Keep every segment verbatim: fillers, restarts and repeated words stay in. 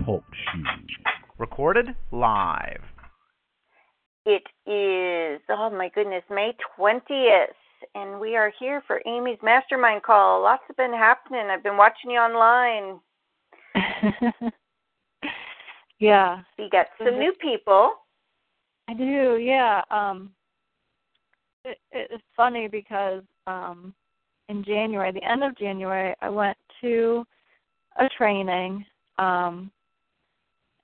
TalkShoe. Recorded live. It is, oh my goodness, May twentieth. And we are here for Amy's Mastermind Call. Lots have been happening. I've been watching you online. Yeah. So you got some new people. I do, yeah. Um, it, it's funny because um, in January, the end of January, I went to a training, um,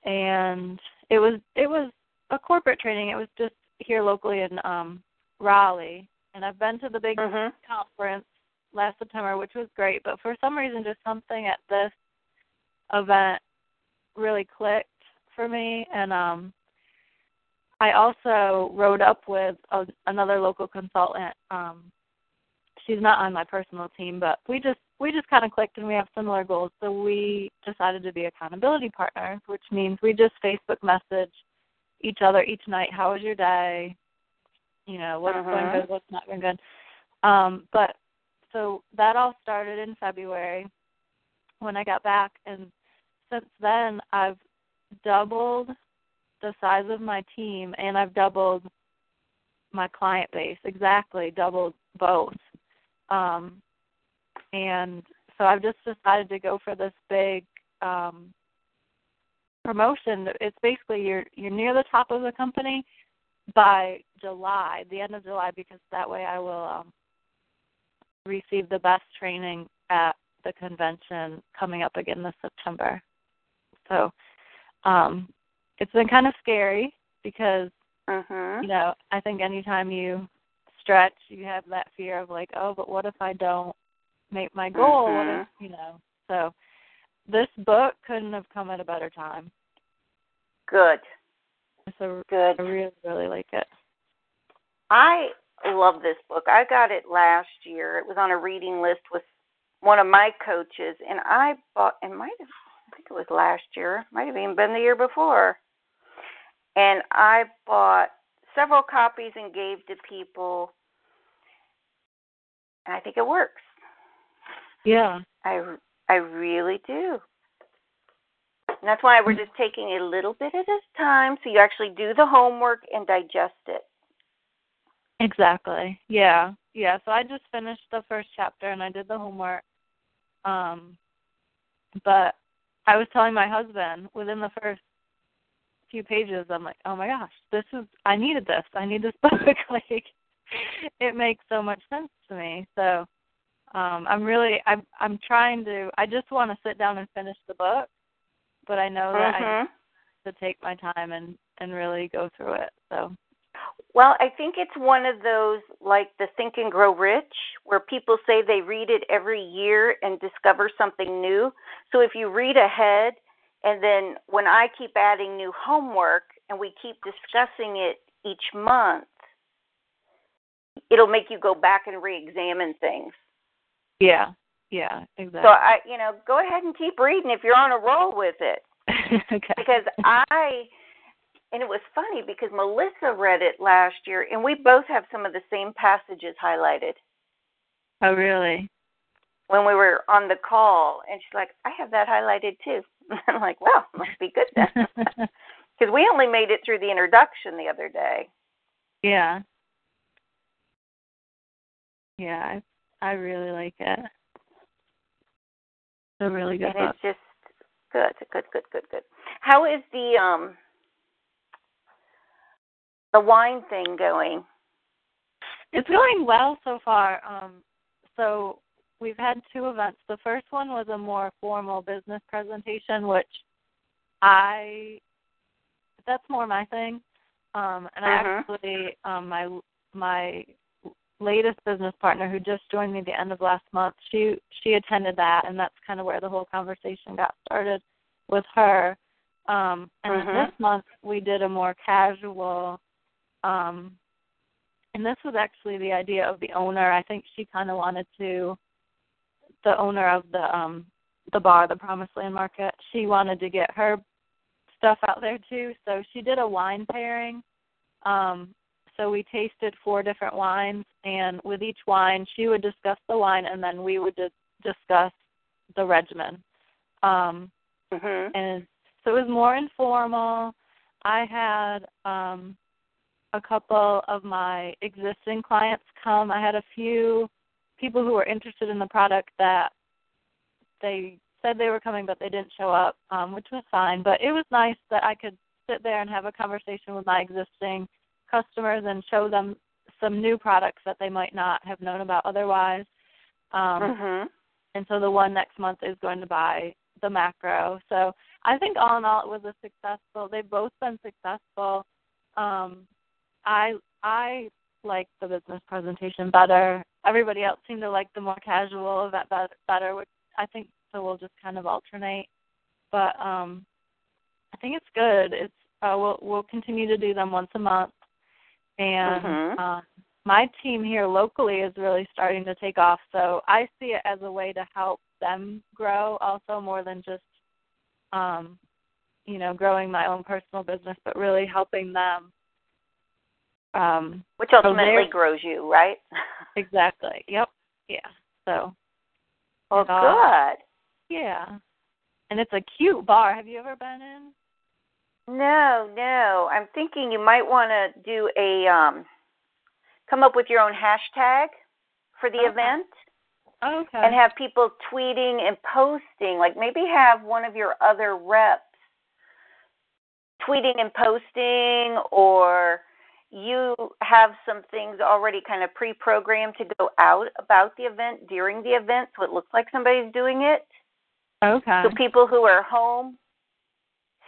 and it was it was a corporate training. It was just here locally in um, Raleigh, and I've been to the big mm-hmm. conference last September, which was great, but for some reason, just something at this event really clicked for me, and um, I also rode up with a, another local consultant. Um, she's not on my personal team, but we just we just kind of clicked, and we have similar goals, so we decided to be accountability partners, which means we just Facebook message each other each night. How was your day? You know, what's uh-huh. going good, what's not going good. Um, but so that all started in February when I got back, and since then I've doubled the size of my team, and I've doubled my client base, exactly, doubled both. Um, and so I've just decided to go for this big um, promotion. It's basically you're, you're near the top of the company by July, the end of July, because that way I will um, receive the best training at the convention coming up again this September. So um, it's been kind of scary because, uh-huh. you know, I think anytime you stretch, you have that fear of like, oh, but what if I don't make my goal? Uh-huh. What if, you know, so this book couldn't have come at a better time. Good. So Good. I really, really like it. I love this book. I got it last year. It was on a reading list with one of my coaches, and I bought, and might have, I think it was last year, might have even been the year before, and I bought several copies and gave to people, and I think it works. Yeah. I, I really do. And that's why we're just taking a little bit at a time, so you actually do the homework and digest it. Exactly, yeah. Yeah, so I just finished the first chapter, and I did the homework. Um, but I was telling my husband within the first few pages, I'm like, oh my gosh, this is, I needed this. I need this book. Like, it makes so much sense to me. So um, I'm really, I'm, I'm trying to, I just want to sit down and finish the book, but I know that mm-hmm. I need to take my time and, and really go through it. So. Well, I think it's one of those, like the Think and Grow Rich, where people say they read it every year and discover something new. So if you read ahead, and then when I keep adding new homework and we keep discussing it each month, it'll make you go back and re-examine things. Yeah, yeah, exactly. So, I, you know, go ahead and keep reading if you're on a roll with it. Okay. Because I... And it was funny because Melissa read it last year, and we both have some of the same passages highlighted. Oh, really? When we were on the call, and she's like, I have that highlighted too. I'm like, well, must be good then. Because we only made it through the introduction the other day. Yeah. Yeah, I, I really like it. It's a really good And book. It's just good, good, good, good, good. How is the... um? The wine thing going? It's going well so far. Um, so we've had two events. The first one was a more formal business presentation, which I, that's more my thing. Um, and uh-huh. I actually, um, my my latest business partner who just joined me the end of last month, she she attended that, and that's kind of where the whole conversation got started with her. Um, and mm-hmm. this month we did a more casual, um, and this was actually the idea of the owner. I think she kind of wanted to, the owner of the um, the bar, the Promised Land Market, she wanted to get her stuff out there too. So she did a wine pairing. Um, so we tasted four different wines, and with each wine, she would discuss the wine, and then we would just discuss the regimen. Um, mm-hmm. And so it was more informal. I had um, a couple of my existing clients come. I had a few people who were interested in the product that they said they were coming, but they didn't show up, um, which was fine. But it was nice that I could sit there and have a conversation with my existing customers and show them some new products that they might not have known about otherwise. Um, mm-hmm. And so the one next month is going to buy the macro. So I think all in all it was a successful, they've both been successful. Um, I I like the business presentation better. Everybody else seemed to like the more casual event better, which I think so we'll just kind of alternate. But um, I think it's good. It's uh, we'll, we'll continue to do them once a month. And mm-hmm. uh, my team here locally is really starting to take off. So I see it as a way to help them grow also more than just, um, you know, growing my own personal business, but really helping them. Um, Which ultimately grows you, right? Exactly. Yep. Yeah. So. Oh, good. Uh, yeah. And it's a cute bar. Have you ever been in? No, no. I'm thinking you might want to do a, um, come up with your own hashtag for the okay. event. Okay. And have people tweeting and posting. Like maybe have one of your other reps tweeting and posting, or you have some things already kind of pre-programmed to go out about the event during the event, so it looks like somebody's doing it. Okay. So people who are home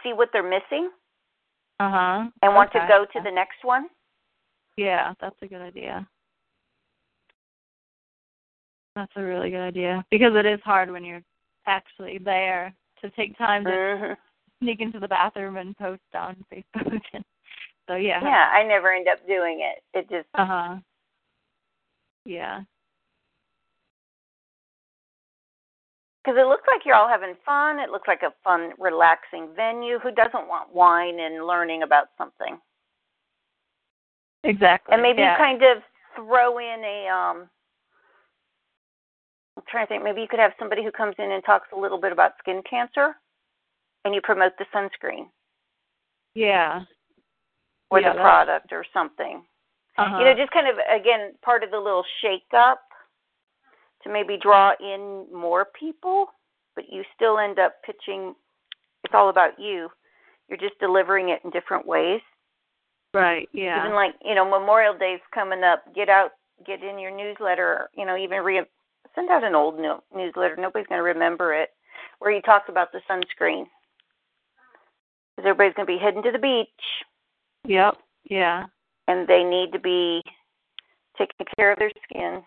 see what they're missing uh-huh. and want okay. to go to the next one. Yeah, that's a good idea. That's a really good idea, because it is hard when you're actually there to take time to mm-hmm. sneak into the bathroom and post on Facebook. So yeah. Yeah, I never end up doing it. It just. Uh huh. Yeah. Because it looks like you're all having fun. It looks like a fun, relaxing venue. Who doesn't want wine and learning about something? Exactly. And maybe yeah. you kind of throw in a. Um, I'm trying to think. Maybe you could have somebody who comes in and talks a little bit about skin cancer, and you promote the sunscreen. Yeah. Or yeah, the product or something. Uh-huh. You know, just kind of, again, part of the little shake-up to maybe draw in more people, but you still end up pitching, it's all about you. You're just delivering it in different ways. Right, yeah. Even like, you know, Memorial Day's coming up. Get out, get in your newsletter, you know, even re- send out an old no- newsletter. Nobody's going to remember it, where you talked about the sunscreen. Because everybody's going to be heading to the beach. Yep, yeah. And they need to be taking care of their skin.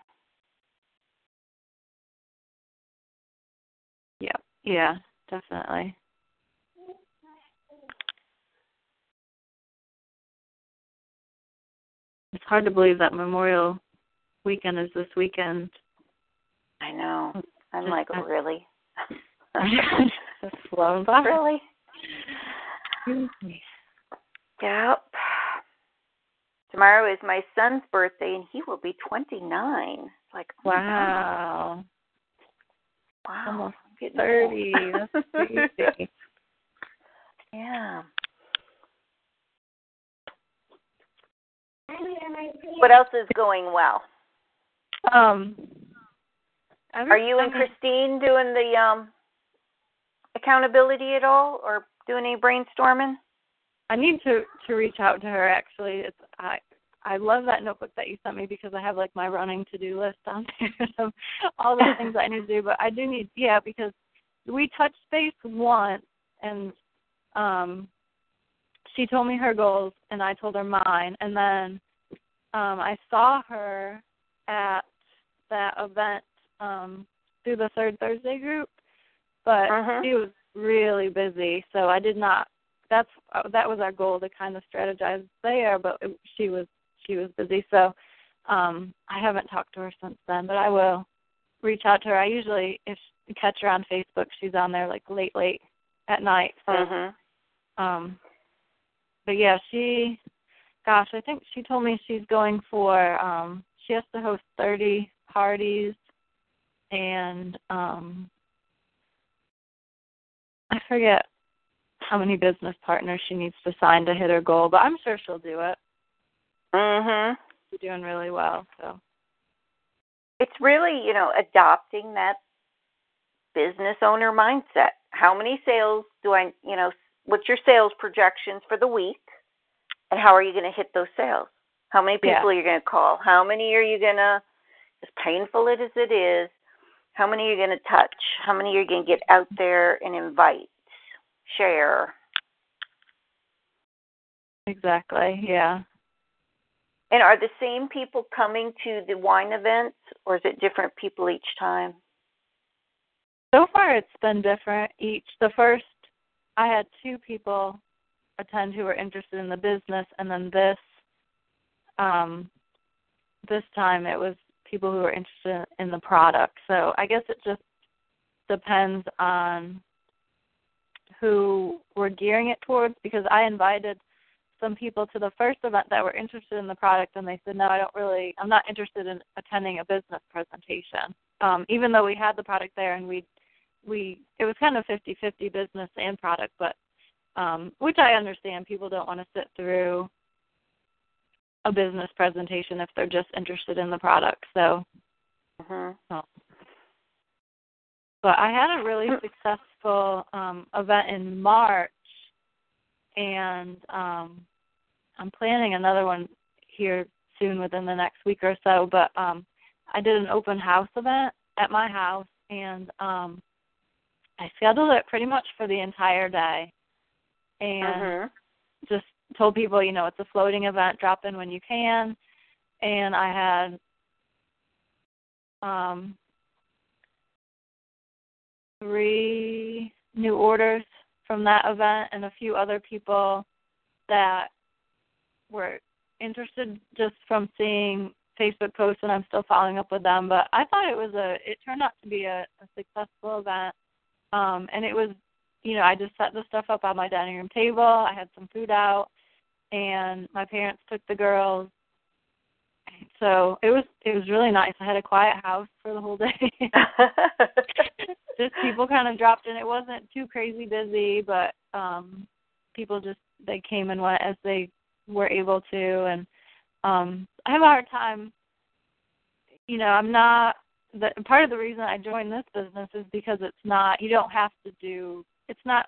Yep, yeah, definitely. It's hard to believe that Memorial Weekend is this weekend. I know. I'm like, oh, really? Just blown by. Really? Excuse me. Yep. Tomorrow is my son's birthday, and he will be twenty-nine. It's like, oh wow. Wow. Almost thirty. That's crazy. Yeah. What else is going well? Um, Are you and Christine doing the um, accountability at all, or doing any brainstorming? I need to, to reach out to her, actually. It's I I love that notebook that you sent me, because I have, like, my running to-do list on there of all the things that I need to do. But I do need, yeah, because we touched base once, and um, she told me her goals, and I told her mine. And then um, I saw her at that event um, through the Third Thursday group, but uh-huh. she was really busy, so I did not. That's that was our goal to kind of strategize there, but it, she was she was busy, so um, I haven't talked to her since then. But I will reach out to her. I usually if she, catch her on Facebook. She's on there like late, late at night. So, uh-huh. um, but yeah, she. Gosh, I think she told me she's going for, um, she has to host thirty parties, and um, I forget how many business partners she needs to sign to hit her goal, but I'm sure she'll do it. Mm-hmm. She's doing really well, so. It's really, you know, adopting that business owner mindset. How many sales do I, you know, what's your sales projections for the week? And how are you going to hit those sales? How many people yeah. are you going to call? How many are you going to, as painful as it is, how many are you going to touch? How many are you going to get out there and invite, share? Exactly, yeah. And are the same people coming to the wine events, or is it different people each time? So far it's been different each. The first, I had two people attend who are interested in the business, and then this um, this time it was people who are interested in the product. So I guess it just depends on who we're gearing it towards, because I invited some people to the first event that were interested in the product, and they said, no, I don't really, I'm not interested in attending a business presentation. Um, even though we had the product there, and we, we it was kind of fifty-fifty business and product, but Um, which I understand people don't want to sit through a business presentation if they're just interested in the product. So, uh-huh. oh. But I had a really successful um, event in March, and um, I'm planning another one here soon within the next week or so. But um, I did an open house event at my house, and um, I scheduled it pretty much for the entire day. And uh-huh. just told people, you know, it's a floating event, drop in when you can. And I had um, three new orders from that event, and a few other people that were interested just from seeing Facebook posts, and I'm still following up with them. But I thought it was a, it turned out to be a, a successful event, um, and it was, you know, I just set the stuff up on my dining room table. I had some food out, and my parents took the girls. So it was it was really nice. I had a quiet house for the whole day. Just people kind of dropped in. It wasn't too crazy busy, but um, people just, they came and went as they were able to. And um, I have a hard time, you know, I'm not, the, part of the reason I joined this business is because it's not, you don't have to do, it's not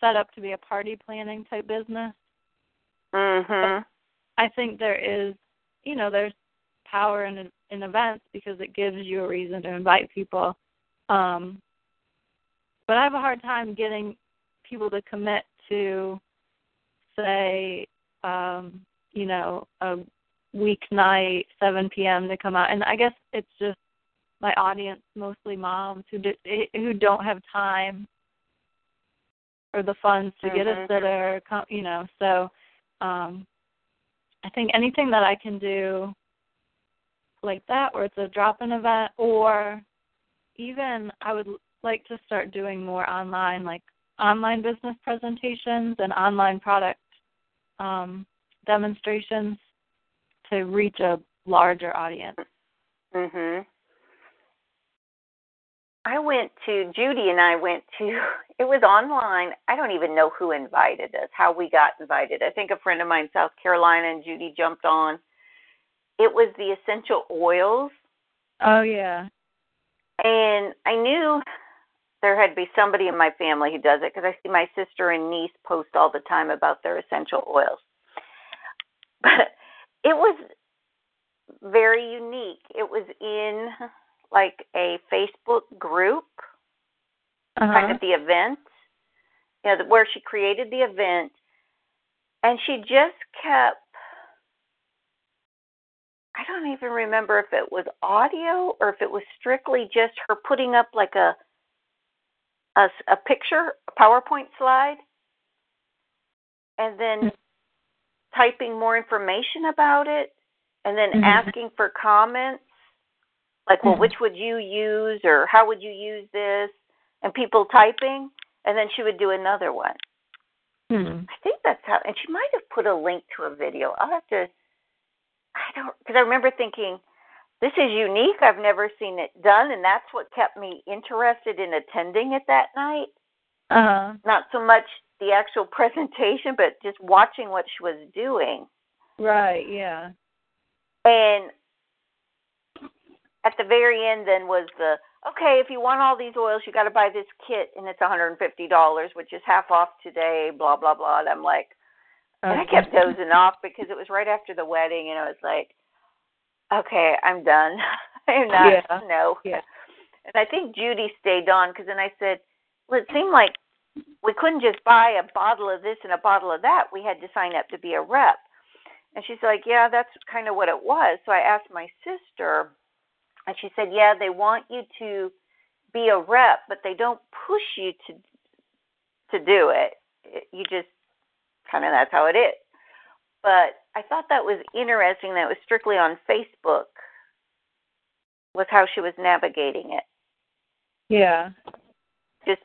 set up to be a party planning type business. Mm-hmm. But I think there is, you know, there's power in in events because it gives you a reason to invite people. Um, but I have a hard time getting people to commit to, say, um, you know, a weeknight, seven p.m. to come out. And I guess it's just my audience, mostly moms who do, who don't have time or the funds to mm-hmm. get a sitter, you know. So um, I think anything that I can do like that, where it's a drop-in event, or even I would like to start doing more online, like online business presentations and online product um, demonstrations to reach a larger audience. Mm-hmm. I went to, Judy and I went to, it was online. I don't even know who invited us, how we got invited. I think a friend of mine in South Carolina, and Judy jumped on. It was the essential oils. Oh, yeah. And I knew there had to be somebody in my family who does it, because I see my sister and niece post all the time about their essential oils. But it was very unique. It was in like a Facebook group, uh-huh. kind of the event, you know, where she created the event, and she just kept, I don't even remember if it was audio or if it was strictly just her putting up like a a, a picture, a PowerPoint slide, and then typing more information about it, and then mm-hmm. asking for comments, like, well, mm-hmm. which would you use, or how would you use this, and people typing, and then she would do another one. Mm-hmm. I think that's how, and she might have put a link to a video. I'll have to, I don't, because I remember thinking, this is unique, I've never seen it done, and that's what kept me interested in attending it that night. Uh-huh. Not so much the actual presentation, but just watching what she was doing. Right, yeah. And at the very end then was the, okay, if you want all these oils, you got to buy this kit, and it's one hundred fifty dollars, which is half off today, blah, blah, blah. And I'm like, okay. And I kept dozing off because it was right after the wedding, and I was like, okay, I'm done. I'm not, yeah. no. Yeah. And I think Judy stayed on because then I said, well, it seemed like we couldn't just buy a bottle of this and a bottle of that. We had to sign up to be a rep. And she's like, yeah, that's kind of what it was. So I asked my sister, and she said, yeah, they want you to be a rep, but they don't push you to to do it. You just kind of, that's how it is. But I thought that was interesting that it was strictly on Facebook was how she was navigating it. Yeah. Just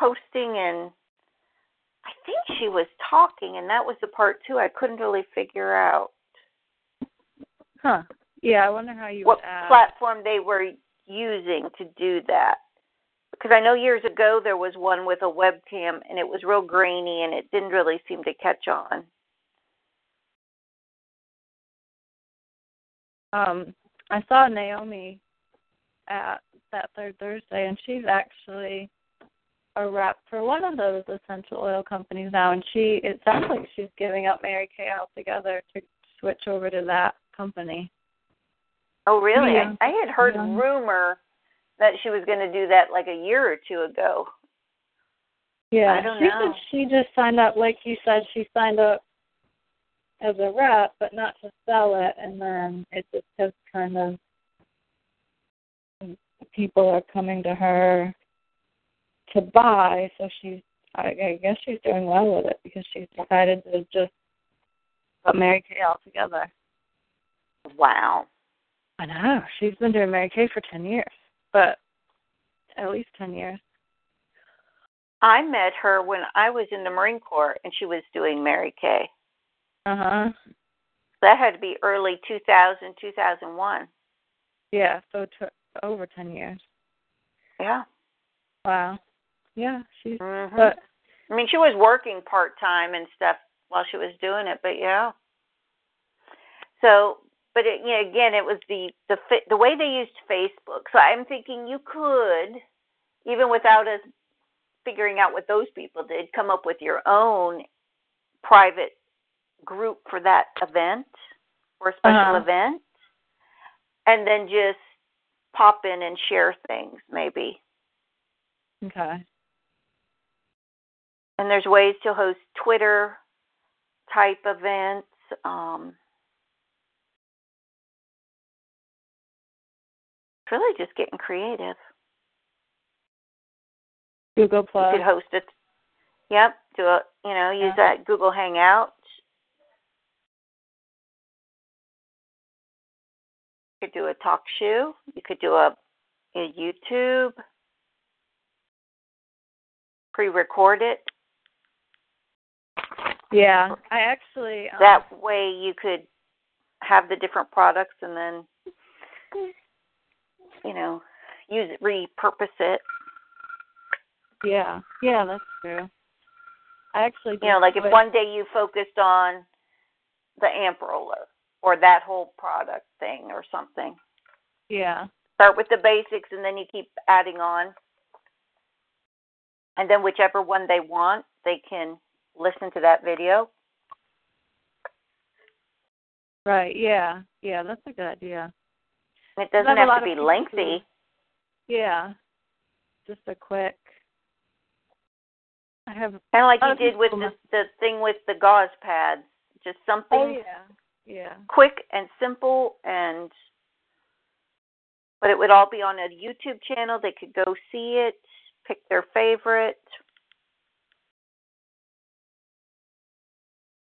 posting, and I think she was talking, and that was the part, too, I couldn't really figure out. Huh. Yeah, I wonder how you what would add. Platform they were using to do that. Because I know years ago there was one with a webcam, and it was real grainy, and it didn't really seem to catch on. Um, I saw Naomi at that Third Thursday, and she's actually a rep for one of those essential oil companies now, and she it sounds like she's giving up Mary Kay altogether to switch over to that company. Oh, really? Yeah. I, I had heard yeah. a rumor that she was going to do that like a year or two ago. Yeah, I don't she know. Said she just signed up, like you said, she signed up as a rep, but not to sell it, and then it just has kind of people are coming to her to buy, so she's, I, I guess she's doing well with it because she's decided to just put Mary Kay all together. Wow. I know. She's been doing Mary Kay for ten years, but at least ten years. I met her when I was in the Marine Corps, and she was doing Mary Kay. Uh-huh. That had to be early two thousand, two thousand one. Yeah, so t- over ten years. Yeah. Wow. Yeah, she's. Mm-hmm. But, I mean, she was working part time and stuff while she was doing it, but yeah. So, but it, you know, again, it was the the the way they used Facebook. So I'm thinking you could, even without us figuring out what those people did, come up with your own private group for that event or a special uh-huh. event, and then just pop in and share things, maybe. Okay. And there's ways to host Twitter-type events. Um, it's really just getting creative. Google Plus. You could host it. Yep. Do a, you know, use yeah. that Google Hangout. You could do a TalkShoe. You could do a, a YouTube. Pre-record it. Yeah, I actually... Um, that way you could have the different products and then, you know, use it, repurpose it. Yeah, yeah, that's true. I actually... You know, like if one day you focused on the amp roller or that whole product thing or something. Yeah. Start with the basics and then you keep adding on. And then whichever one they want, they can listen to that video. Right, yeah. Yeah, that's a good idea. It doesn't have to be lengthy. Yeah. Just a quick. I have kind of like you did with the, the thing with the gauze pads. Just something oh, yeah. Yeah. Quick and simple, and but it would all be on a YouTube channel. They could go see it, pick their favorite.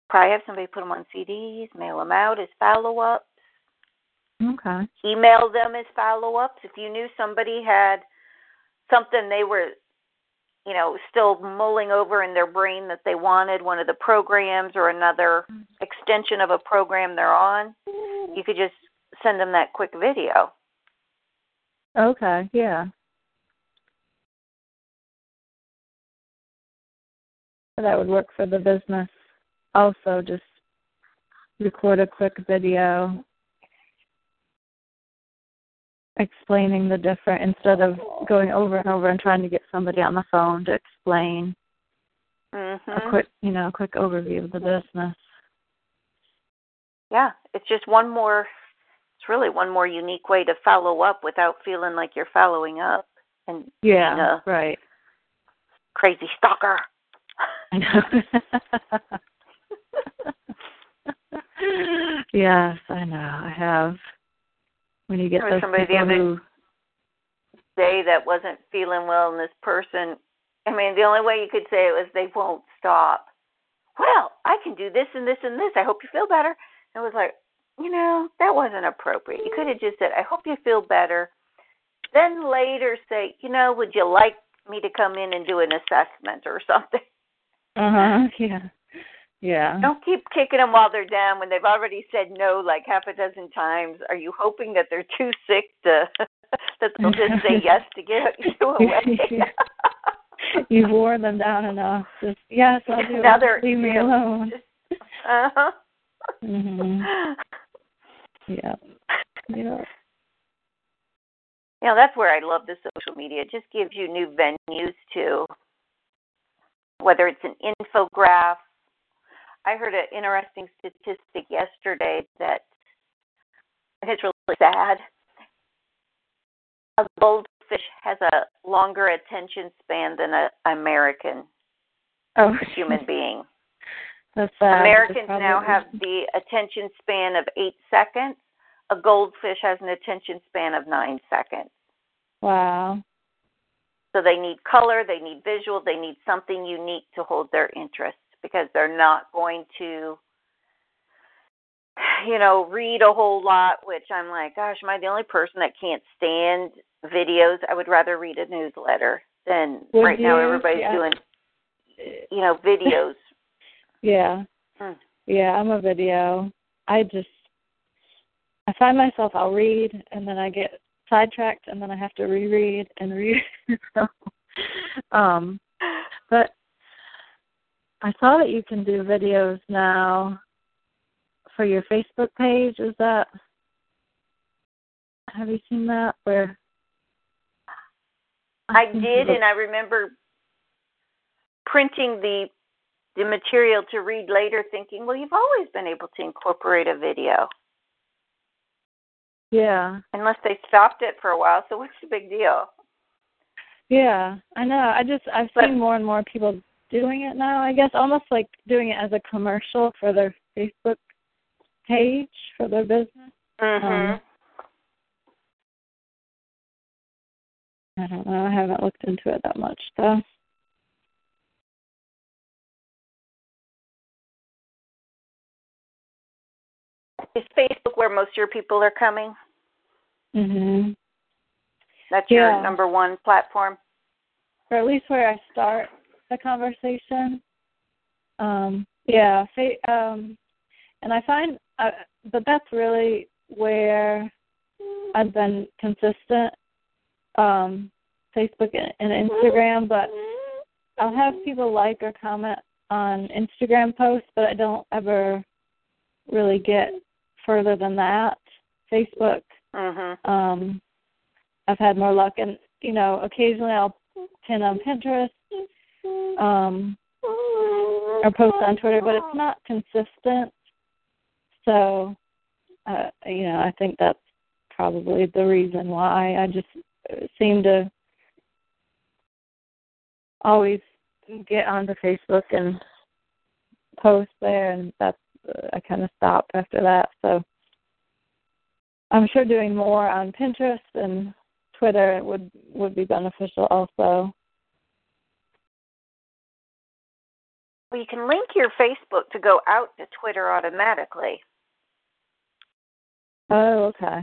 Probably have somebody put them on C Ds, mail them out as follow-ups. Okay. Email them as follow-ups. If you knew somebody had something they were, you know, still mulling over in their brain that they wanted, one of the programs or another extension of a program they're on, you could just send them that quick video. Okay, yeah. So that would work for the business. Also, just record a quick video explaining the different, instead of going over and over and trying to get somebody on the phone to explain mm-hmm. a quick, you know, a quick overview of the business. Yeah, it's just one more, it's really one more unique way to follow up without feeling like you're following up and yeah, being a right. crazy stalker. I know. Yes, I know. I have. When you get those somebody the other who... day that wasn't feeling well, and this person, I mean, the only way you could say it was they won't stop. Well, I can do this and this and this. I hope you feel better. And it was like, you know, that wasn't appropriate. You could have just said, I hope you feel better. Then later say, you know, would you like me to come in and do an assessment or something? Uh-huh, yeah. Yeah. Don't keep kicking them while they're down when they've already said no like half a dozen times. Are you hoping that they're too sick to that they'll just say yes to get you away? You've worn them down enough. Just yes, I'll do now it. Leave me alone. Uh huh. Mhm. Yeah. Yeah. You know, that's where I love the social media. It just gives you new venues to, whether it's an infographic. I heard an interesting statistic yesterday that, and it's really sad, a goldfish has a longer attention span than an American oh. human being. That's, uh, Americans probably... now have the attention span of eight seconds. A goldfish has an attention span of nine seconds. Wow. So they need color, they need visual, they need something unique to hold their interest, because they're not going to, you know, read a whole lot, which I'm like, gosh, am I the only person that can't stand videos? I would rather read a newsletter than would right you? Now everybody's yeah. doing, you know, videos. yeah. Hmm. Yeah, I'm a video. I just, I find myself, I'll read, and then I get sidetracked, and then I have to reread and read. so, um, but I saw that you can do videos now for your Facebook page. Is that, have you seen that? Where I, I did, and I remember printing the the material to read later thinking, well, you've always been able to incorporate a video. Yeah. Unless they stopped it for a while, so what's the big deal? Yeah, I know. I just, I've but, seen more and more people doing it now, I guess, almost like doing it as a commercial for their Facebook page, for their business. Mm-hmm. Um, I don't know. I haven't looked into it that much, though. Is Facebook where most of your people are coming? Mm-hmm. That's yeah. your number one platform? Or at least where I start the conversation. Um, yeah. Fa- um, and I find, uh, but that's really where I've been consistent, um, Facebook and, and Instagram, but I'll have people like or comment on Instagram posts, but I don't ever really get further than that. Facebook, mm-hmm. um, I've had more luck, and, you know, occasionally I'll pin on Pinterest, Um, or post on Twitter, but it's not consistent. So, uh, you know, I think that's probably the reason why. I just seem to always get onto Facebook and post there, and that's I kind of stopped after that. So I'm sure doing more on Pinterest and Twitter would, would be beneficial also. Well, you can link your Facebook to go out to Twitter automatically. Oh, okay.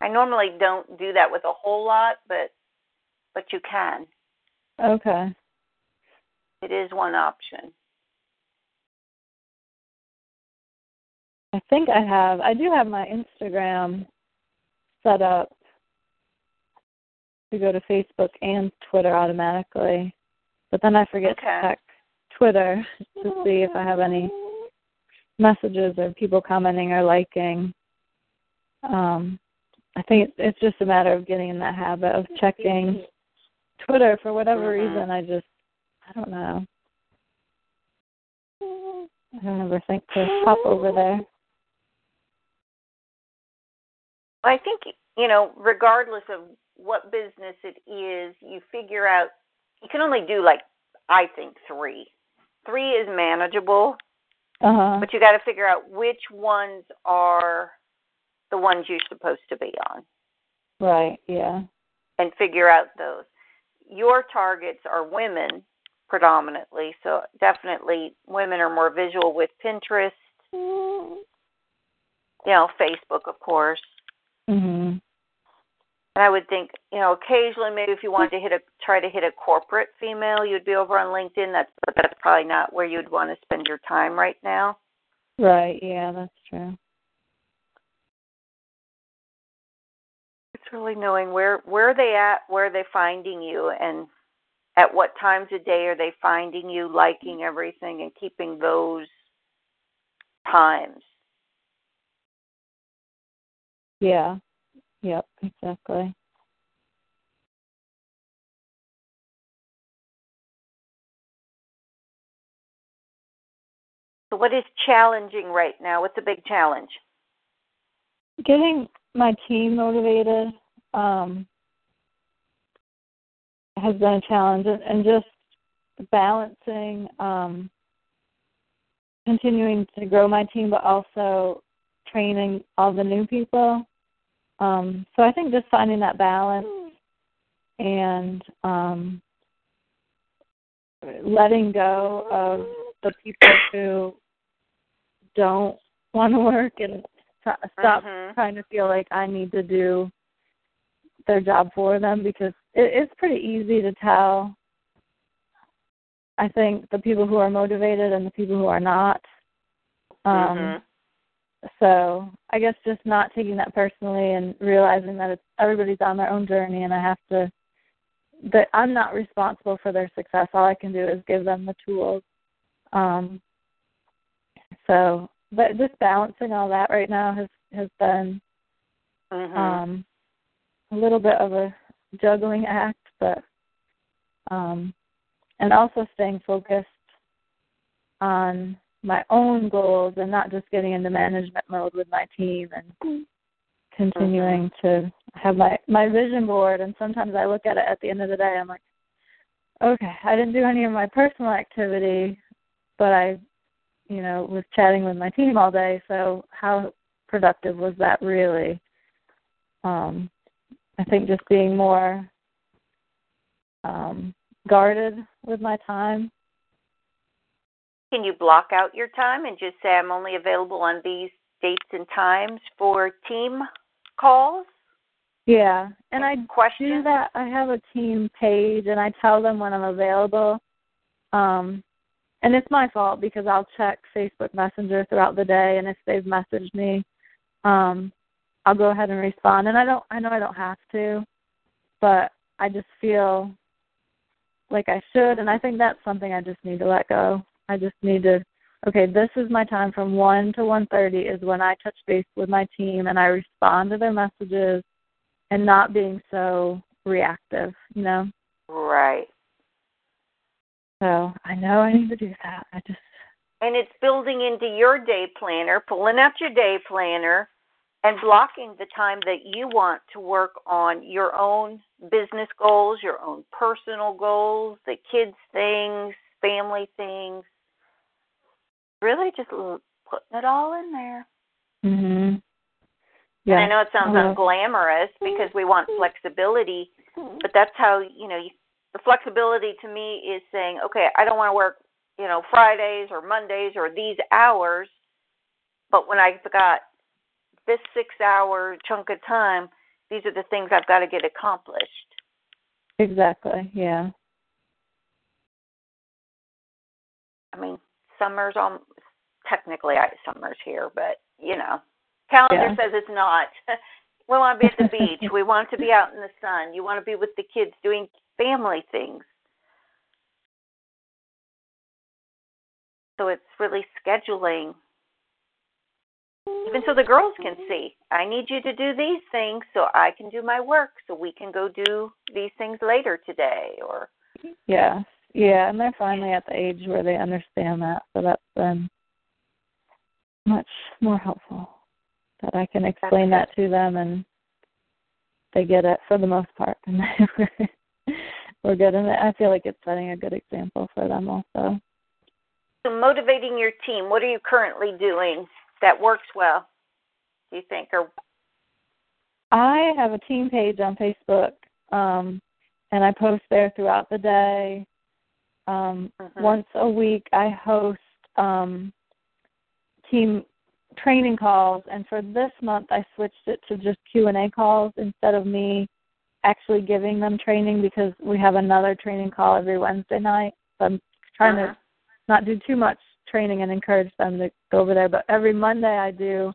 I normally don't do that with a whole lot, but but you can. Okay. It is one option. I think I have. I do have my Instagram set up to go to Facebook and Twitter automatically, but then I forget okay. to check Twitter to see if I have any messages or people commenting or liking. Um, I think it's, it's just a matter of getting in that habit of checking Twitter for whatever reason. I just, I don't know. I don't ever think to hop over there. I think, you know, regardless of what business it is, you figure out, you can only do like, I think three. Three is manageable, uh-huh. but you got to figure out which ones are the ones you're supposed to be on. Right, yeah. And figure out those. Your targets are women predominantly, so definitely women are more visual with Pinterest, you know, Facebook, of course. Mm-hmm. And I would think, you know, occasionally maybe if you wanted to hit a try to hit a corporate female, you'd be over on LinkedIn. That's but that's probably not where you'd want to spend your time right now. Right. Yeah, that's true. It's really knowing where where are they at, where are they finding you, and at what times of day are they finding you, liking everything, and keeping those times. Yeah. Yep, exactly. So what is challenging right now? What's a big challenge? Getting my team motivated um, has been a challenge, and, and just balancing, um, continuing to grow my team, but also training all the new people. Um, so I think just finding that balance and um, letting go of the people who don't want to work and t- stop uh-huh. trying to feel like I need to do their job for them, because it, it's pretty easy to tell, I think, the people who are motivated and the people who are not. Um, uh-huh. So I guess just not taking that personally and realizing that it's, everybody's on their own journey, and I have to – that I'm not responsible for their success. All I can do is give them the tools. Um, so but just balancing all that right now has, has been mm-hmm. um, a little bit of a juggling act, but um, and also staying focused on – my own goals and not just getting into management mode with my team, and continuing mm-hmm. to have my, my vision board. And sometimes I look at it at the end of the day, I'm like, okay, I didn't do any of my personal activity, but I, you know, was chatting with my team all day. So how productive was that really? Um, I think just being more um, guarded with my time. Can you block out your time and just say, I'm only available on these dates and times for team calls? Yeah, and I questions? do that. I have a team page, and I tell them when I'm available. Um, and it's my fault because I'll check Facebook Messenger throughout the day, and if they've messaged me, um, I'll go ahead and respond. And I don't. I know I don't have to, but I just feel like I should, and I think that's something I just need to let go. I just need to, okay, this is my time from one to one thirty is when I touch base with my team and I respond to their messages, and not being so reactive, you know? Right. So I know I need to do that. I just And it's building into your day planner, pulling out your day planner, and blocking the time that you want to work on your own business goals, your own personal goals, the kids' things, family things. really just putting it all in there. Mm-hmm. Yeah. And I know it sounds mm-hmm. unglamorous because we want flexibility, but that's how, you know, you, the flexibility to me is saying, okay, I don't want to work, you know, Fridays or Mondays or these hours, but when I've got this six-hour chunk of time, these are the things I've got to get accomplished. Exactly, yeah. I mean, summer's on, technically I, summer's here, but, you know, calendar yeah. says it's not. We want to be at the beach. We want to be out in the sun. You want to be with the kids doing family things. So it's really scheduling. Even so the girls can see, I need you to do these things so I can do my work so we can go do these things later today. Or yeah, yeah, and they're finally at the age where they understand that, so that's been much more helpful that I can explain that to them and they get it for the most part. And we're good, and I feel like it's setting a good example for them also. So motivating your team, what are you currently doing that works well, do you think? Or I have a team page on Facebook, um, and I post there throughout the day. Um, mm-hmm. Once a week I host um, team training calls, and for this month I switched it to just Q and A calls instead of me actually giving them training because we have another training call every Wednesday night. So I'm trying uh-huh. to not do too much training and encourage them to go over there. But every Monday I do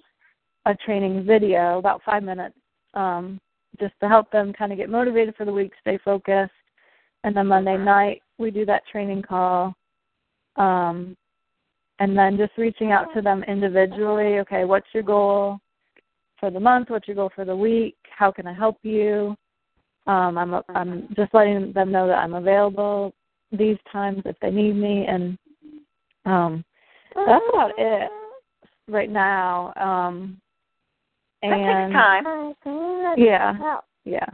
a training video, about five minutes, um, just to help them kind of get motivated for the week, stay focused. And then Monday night we do that training call. Um, and then just reaching out to them individually. Okay, what's your goal for the month? What's your goal for the week? How can I help you? Um, I'm, I'm just letting them know that I'm available these times if they need me. And Um, that's about it right now. Um, and that takes time. Yeah, yeah.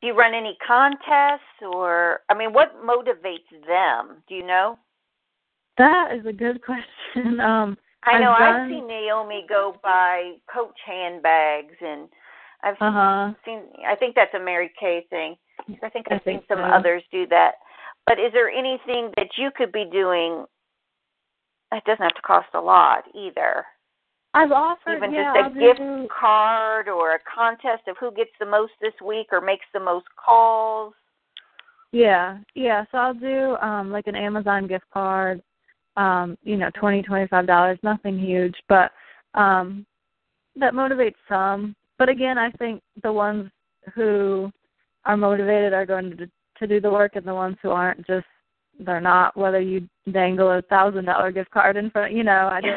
Do you run any contests or, I mean, what motivates them? Do you know? That is a good question. Um, I know I've, done... I've seen Naomi go buy Coach handbags, and I've uh-huh. seen, I think that's a Mary Kay thing. I think I've I think seen some so. others do that. But is there anything that you could be doing? It doesn't have to cost a lot either. I've offered, Even yeah, just a I'll gift do... card or a contest of who gets the most this week or makes the most calls. Yeah, yeah. So I'll do um, like an Amazon gift card, um, you know, twenty dollars, twenty-five dollars, nothing huge. But um, that motivates some. But, again, I think the ones who are motivated are going to to do the work, and the ones who aren't, just they're not, whether you dangle a thousand dollar gift card in front, you know, I just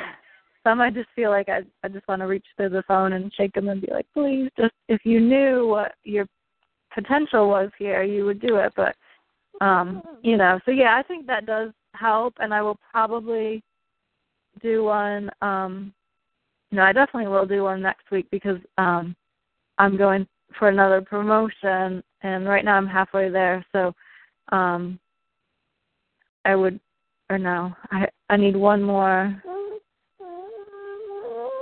some I just feel like I I just want to reach through the phone and shake them and be like, please, just if you knew what your potential was here, you would do it. But um, you know, so yeah, I think that does help, and I will probably do one um you know, I definitely will do one next week because um I'm going for another promotion, and right now I'm halfway there, so um, I would, or no, I I need one more,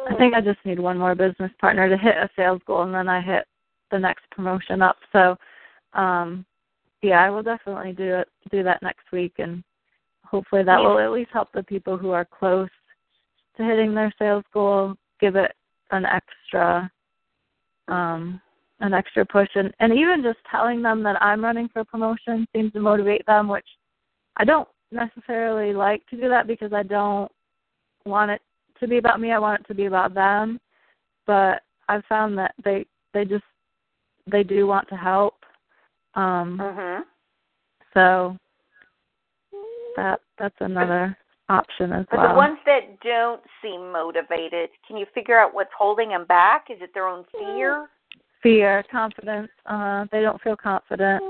I think I just need one more business partner to hit a sales goal, and then I hit the next promotion up, so um, yeah, I will definitely do it, do that next week, and hopefully that yeah. will at least help the people who are close to hitting their sales goal, give it an extra, um, an extra push, and, and even just telling them that I'm running for promotion seems to motivate them, which I don't necessarily like to do that because I don't want it to be about me. I want it to be about them, but I've found that they they just they do want to help. Um, mm-hmm. So that that's another option as but well. But the ones that don't seem motivated, can you figure out what's holding them back? Is it their own fear? Fear, confidence, uh, they don't feel confident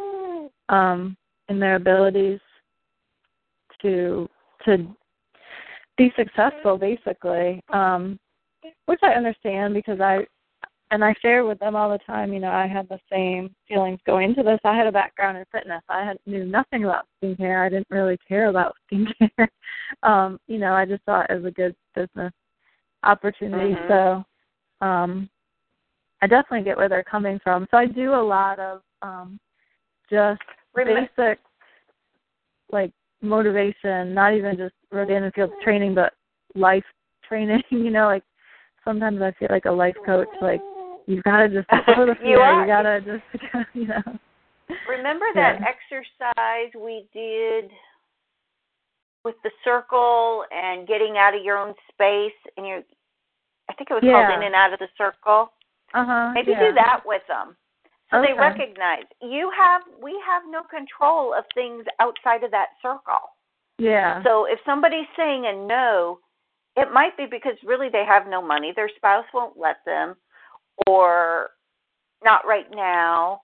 um, in their abilities to to be successful, basically, um, which I understand because I And I share with them all the time, you know, I had the same feelings going into this. I had a background in fitness. I had, knew nothing about skincare. I didn't really care about skincare. um, you know, I just saw it as a good business opportunity. Mm-hmm. So um, I definitely get where they're coming from. So I do a lot of um, just Remember. basic, like, motivation, not even just Rodan and Fields training, but life training, you know, like, sometimes I feel like a life coach, like, you've got to just go to the floor. You, you got to just, you know. Remember that yeah. exercise we did with the circle and getting out of your own space? And you, I think it was yeah. called In and Out of the Circle. Uh-huh. Maybe yeah. do that with them. So okay. they recognize you have, we have no control of things outside of that circle. Yeah. So if somebody's saying a no, it might be because really they have no money. Their spouse won't let them, or not right now,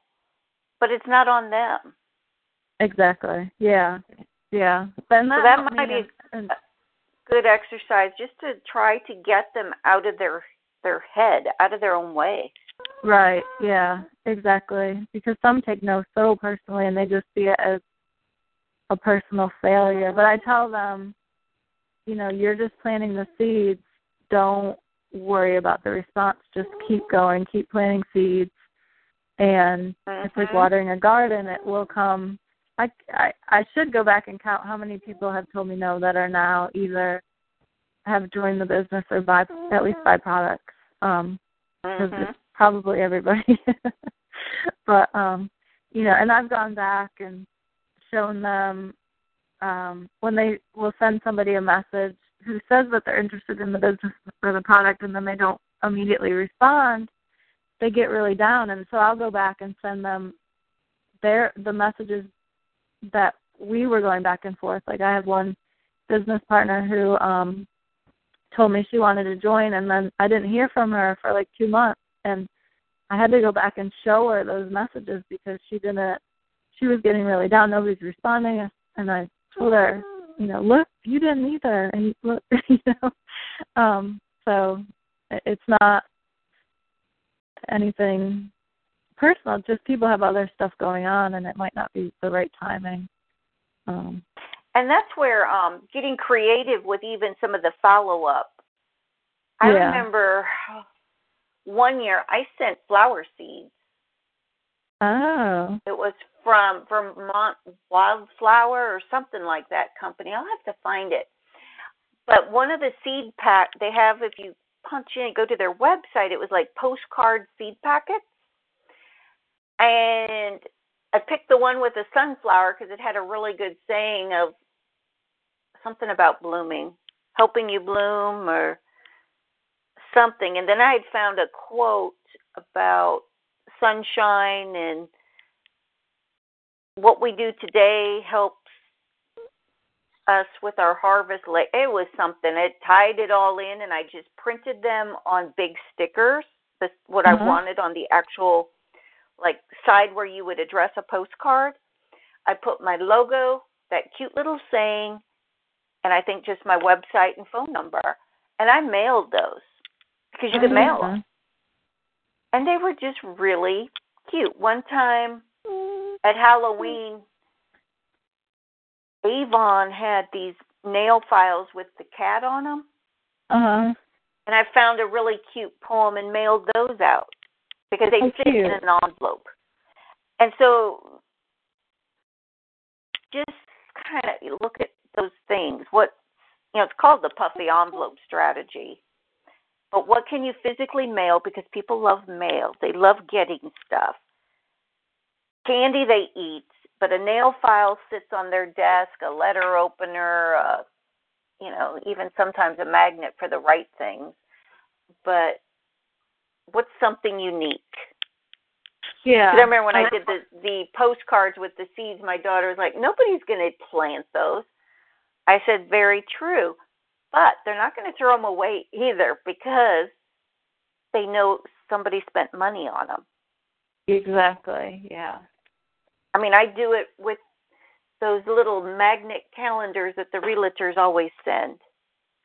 but it's not on them. Exactly. Yeah. Yeah. But so that might be a good exercise just to try to get them out of their, their head, out of their own way. Right. Yeah, exactly. Because some take no so personally and they just see it as a personal failure. But I tell them, you know, you're just planting the seeds. Don't worry about the response. Just keep going. Keep planting seeds. And uh-huh. it's like watering a garden. It will come. I, I, I should go back and count how many people have told me no that are now either have joined the business or buy, at least buy products. Um, uh-huh. 'cause it's probably everybody. But, um, you know, and I've gone back and shown them, Um, when they will send somebody a message who says that they're interested in the business or the product and then they don't immediately respond, they get really down. And so I'll go back and send them their, the messages that we were going back and forth. Like I had one business partner who um, told me she wanted to join, and then I didn't hear from her for like two months. And I had to go back and show her those messages because she didn't, she was getting really down. Nobody's responding. And I told her, you know, look, you didn't either, and look, you know, um, so it's not anything personal. Just people have other stuff going on, and it might not be the right timing. Um, and that's where um, getting creative with even some of the follow up. I yeah. remember one year I sent flower seeds. Oh. It was from Vermont Wildflower or something like that company. I'll have to find it. But one of the seed pack they have, if you punch in and go to their website, it was like postcard seed packets. And I picked the one with the sunflower because it had a really good saying of something about blooming, helping you bloom or something. And then I had found a quote about sunshine and what we do today helps us with our harvest. It was something. It tied it all in, and I just printed them on big stickers, that's what mm-hmm. I wanted on the actual like side where you would address a postcard. I put my logo, that cute little saying, and I think just my website and phone number. And I mailed those because you could mail them. And they were just really cute. One time at Halloween, Avon had these nail files with the cat on them. Uh-huh. And I found a really cute poem and mailed those out because they fit in an envelope. And so just kind of look at those things. What, you know, it's called the puffy envelope strategy. But what can you physically mail? Because people love mail. They love getting stuff. Candy they eat, but a nail file sits on their desk, a letter opener, uh, you know, even sometimes a magnet for the right things. But what's something unique? Yeah. Because I remember when I did the, the postcards with the seeds, my daughter was like, nobody's going to plant those. I said, very true. But they're not going to throw them away either because they know somebody spent money on them. Exactly, yeah. I mean, I do it with those little magnet calendars that the realtors always send.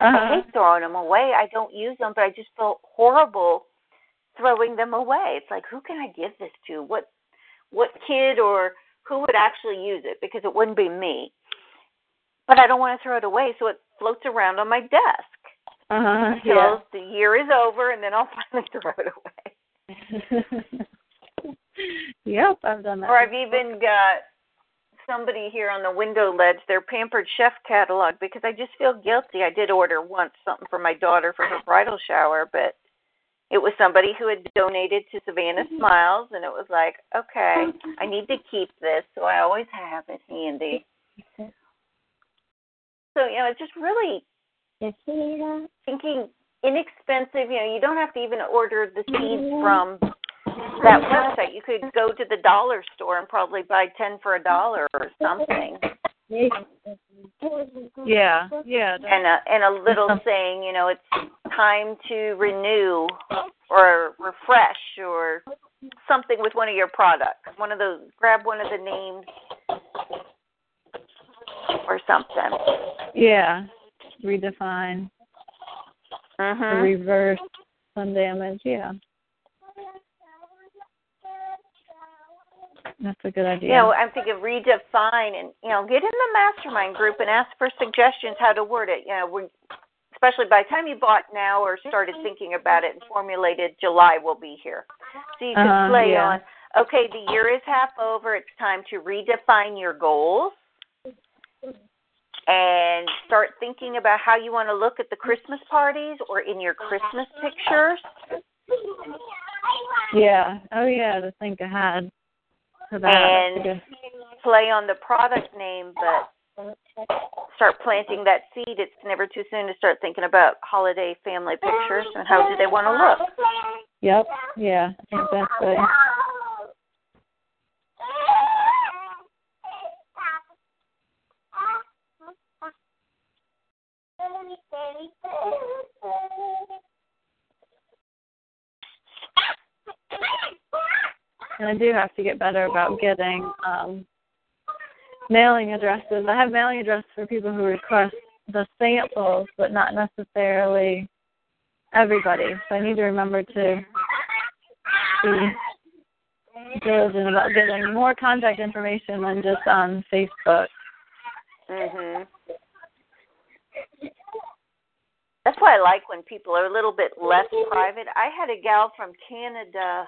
Uh-huh. I hate throwing them away. I don't use them, but I just felt horrible throwing them away. It's like, who can I give this to? What what kid or who would actually use it? Because it wouldn't be me. But I don't want to throw it away, so it floats around on my desk uh-huh, until yeah. the year is over, and then I'll finally throw it away. Yep, I've done that. Or I've even got somebody here on the window ledge, their Pampered Chef catalog, because I just feel guilty. I did order once something for my daughter for her bridal shower, but it was somebody who had donated to Savannah Smiles, and it was like, okay, I need to keep this, so I always have it handy. So, you know, it's just really thinking inexpensive. You know, you don't have to even order the seeds from that website. You could go to the dollar store and probably buy ten for a dollar or something. Yeah, yeah. And a, and a little saying, you know, it's time to renew or refresh or something with one of your products. One of those, grab one of the names. Or something. Yeah. Redefine. Mm-hmm. Reverse some damage. Yeah. That's a good idea. You know, I'm thinking redefine and, you know, get in the mastermind group and ask for suggestions how to word it. You know, we, especially by the time you bought now or started thinking about it and formulated, July will be here. So you can uh, play yeah. on, okay, the year is half over. It's time to redefine your goals. And start thinking about how you want to look at the Christmas parties or in your Christmas pictures. Yeah. Oh, yeah, to think ahead. And play on the product name, but start planting that seed. It's never too soon to start thinking about holiday family pictures and how do they want to look. Yep. Yeah, exactly. And I do have to get better about getting um, mailing addresses. I have mailing addresses for people who request the samples, but not necessarily everybody. So I need to remember to be diligent about getting more contact information than just on Facebook. Mm-hmm. That's why I like when people are a little bit less private. I had a gal from Canada.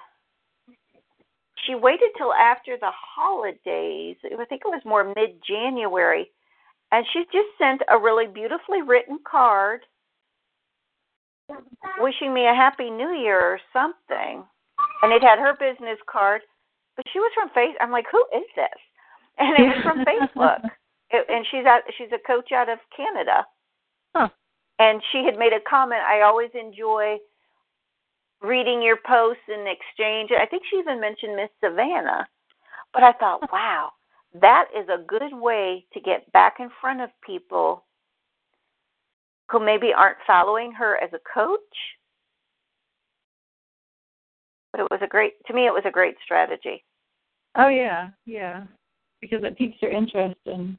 She waited till after the holidays. I think it was more mid-January. And she just sent a really beautifully written card wishing me a Happy New Year or something. And it had her business card. But she was from Facebook. I'm like, who is this? And it was from Facebook. It, and she's out, she's a coach out of Canada. Huh. And she had made a comment, I always enjoy reading your posts and exchange. I think she even mentioned Miss Savannah. But I thought, wow, that is a good way to get back in front of people who maybe aren't following her as a coach. But it was a great, to me, it was a great strategy. Oh, yeah, yeah, because it piques your interest in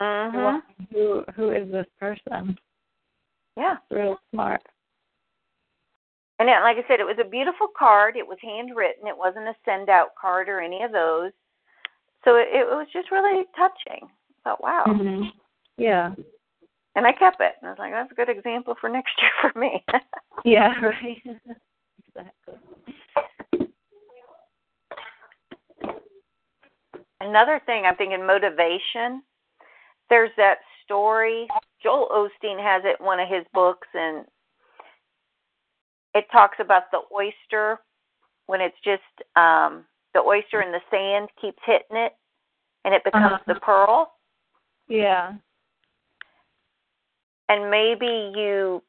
uh-huh. who who is this person. Yeah. Real smart. And it, like I said, it was a beautiful card. It was handwritten. It wasn't a send-out card or any of those. So it, it was just really touching. I thought, wow. Mm-hmm. Yeah. And I kept it. And I was like, that's a good example for next year for me. Yeah, right. Exactly. Another thing I'm thinking motivation. There's that story. Joel Osteen has it in one of his books, and it talks about the oyster when it's just um, the oyster in the sand keeps hitting it, and it becomes uh-huh. the pearl. Yeah. And maybe you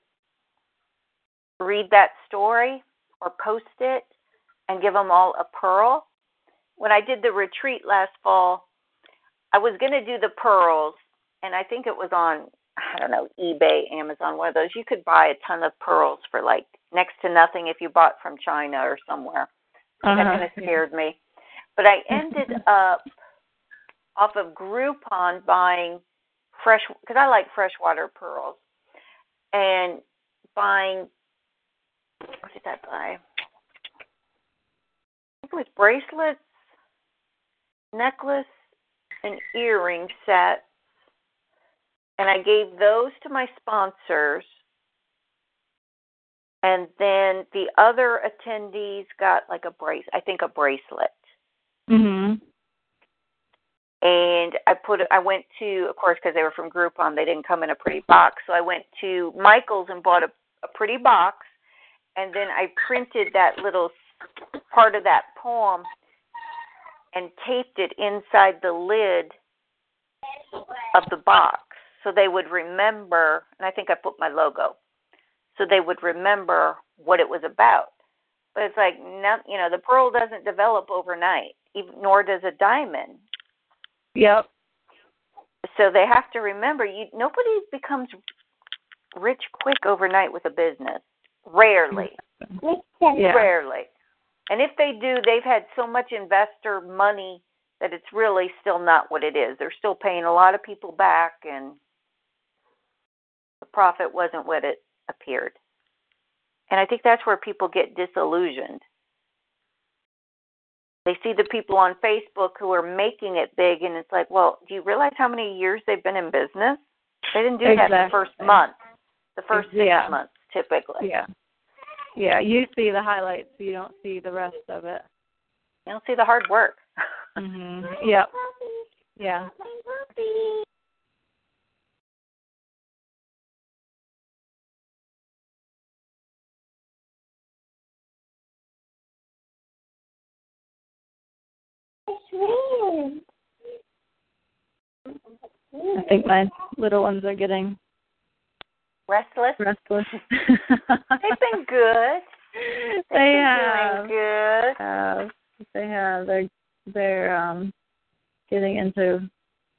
read that story or post it and give them all a pearl. When I did the retreat last fall, I was going to do the pearls, and I think it was on, I don't know, eBay, Amazon, one of those. You could buy a ton of pearls for like next to nothing if you bought from China or somewhere. Uh-huh. That kind of scared me. But I ended up off of Groupon buying fresh, because I like freshwater pearls, and buying, what did I buy? think it was bracelets, necklace, and earring sets. And I gave those to my sponsors. And then the other attendees got like a brace, I think a bracelet. Mm-hmm. And I put, I went to, of course, because they were from Groupon, they didn't come in a pretty box. So I went to Michael's and bought a, a pretty box. And then I printed that little part of that poem and taped it inside the lid of the box. So they would remember, and I think I put my logo, so they would remember what it was about. But it's like, no, you know, the pearl doesn't develop overnight, even, nor does a diamond. Yep. So they have to remember, you. Nobody becomes rich quick overnight with a business. Rarely. Yeah. Rarely. And if they do, they've had so much investor money that it's really still not what it is. They're still paying a lot of people back, and the profit wasn't what it appeared. And I think that's where people get disillusioned. They see the people on Facebook who are making it big, and it's like, well, do you realize how many years they've been in business? They didn't do exactly. that the first month, the first six yeah. months, typically. Yeah. Yeah, you see the highlights. You don't see the rest of it. You don't see the hard work. Mm-hmm. Yep. Yeah. I think my little ones are getting restless. Restless. They've been good. They've they been have. Doing good. Uh, they have. They're they're um getting into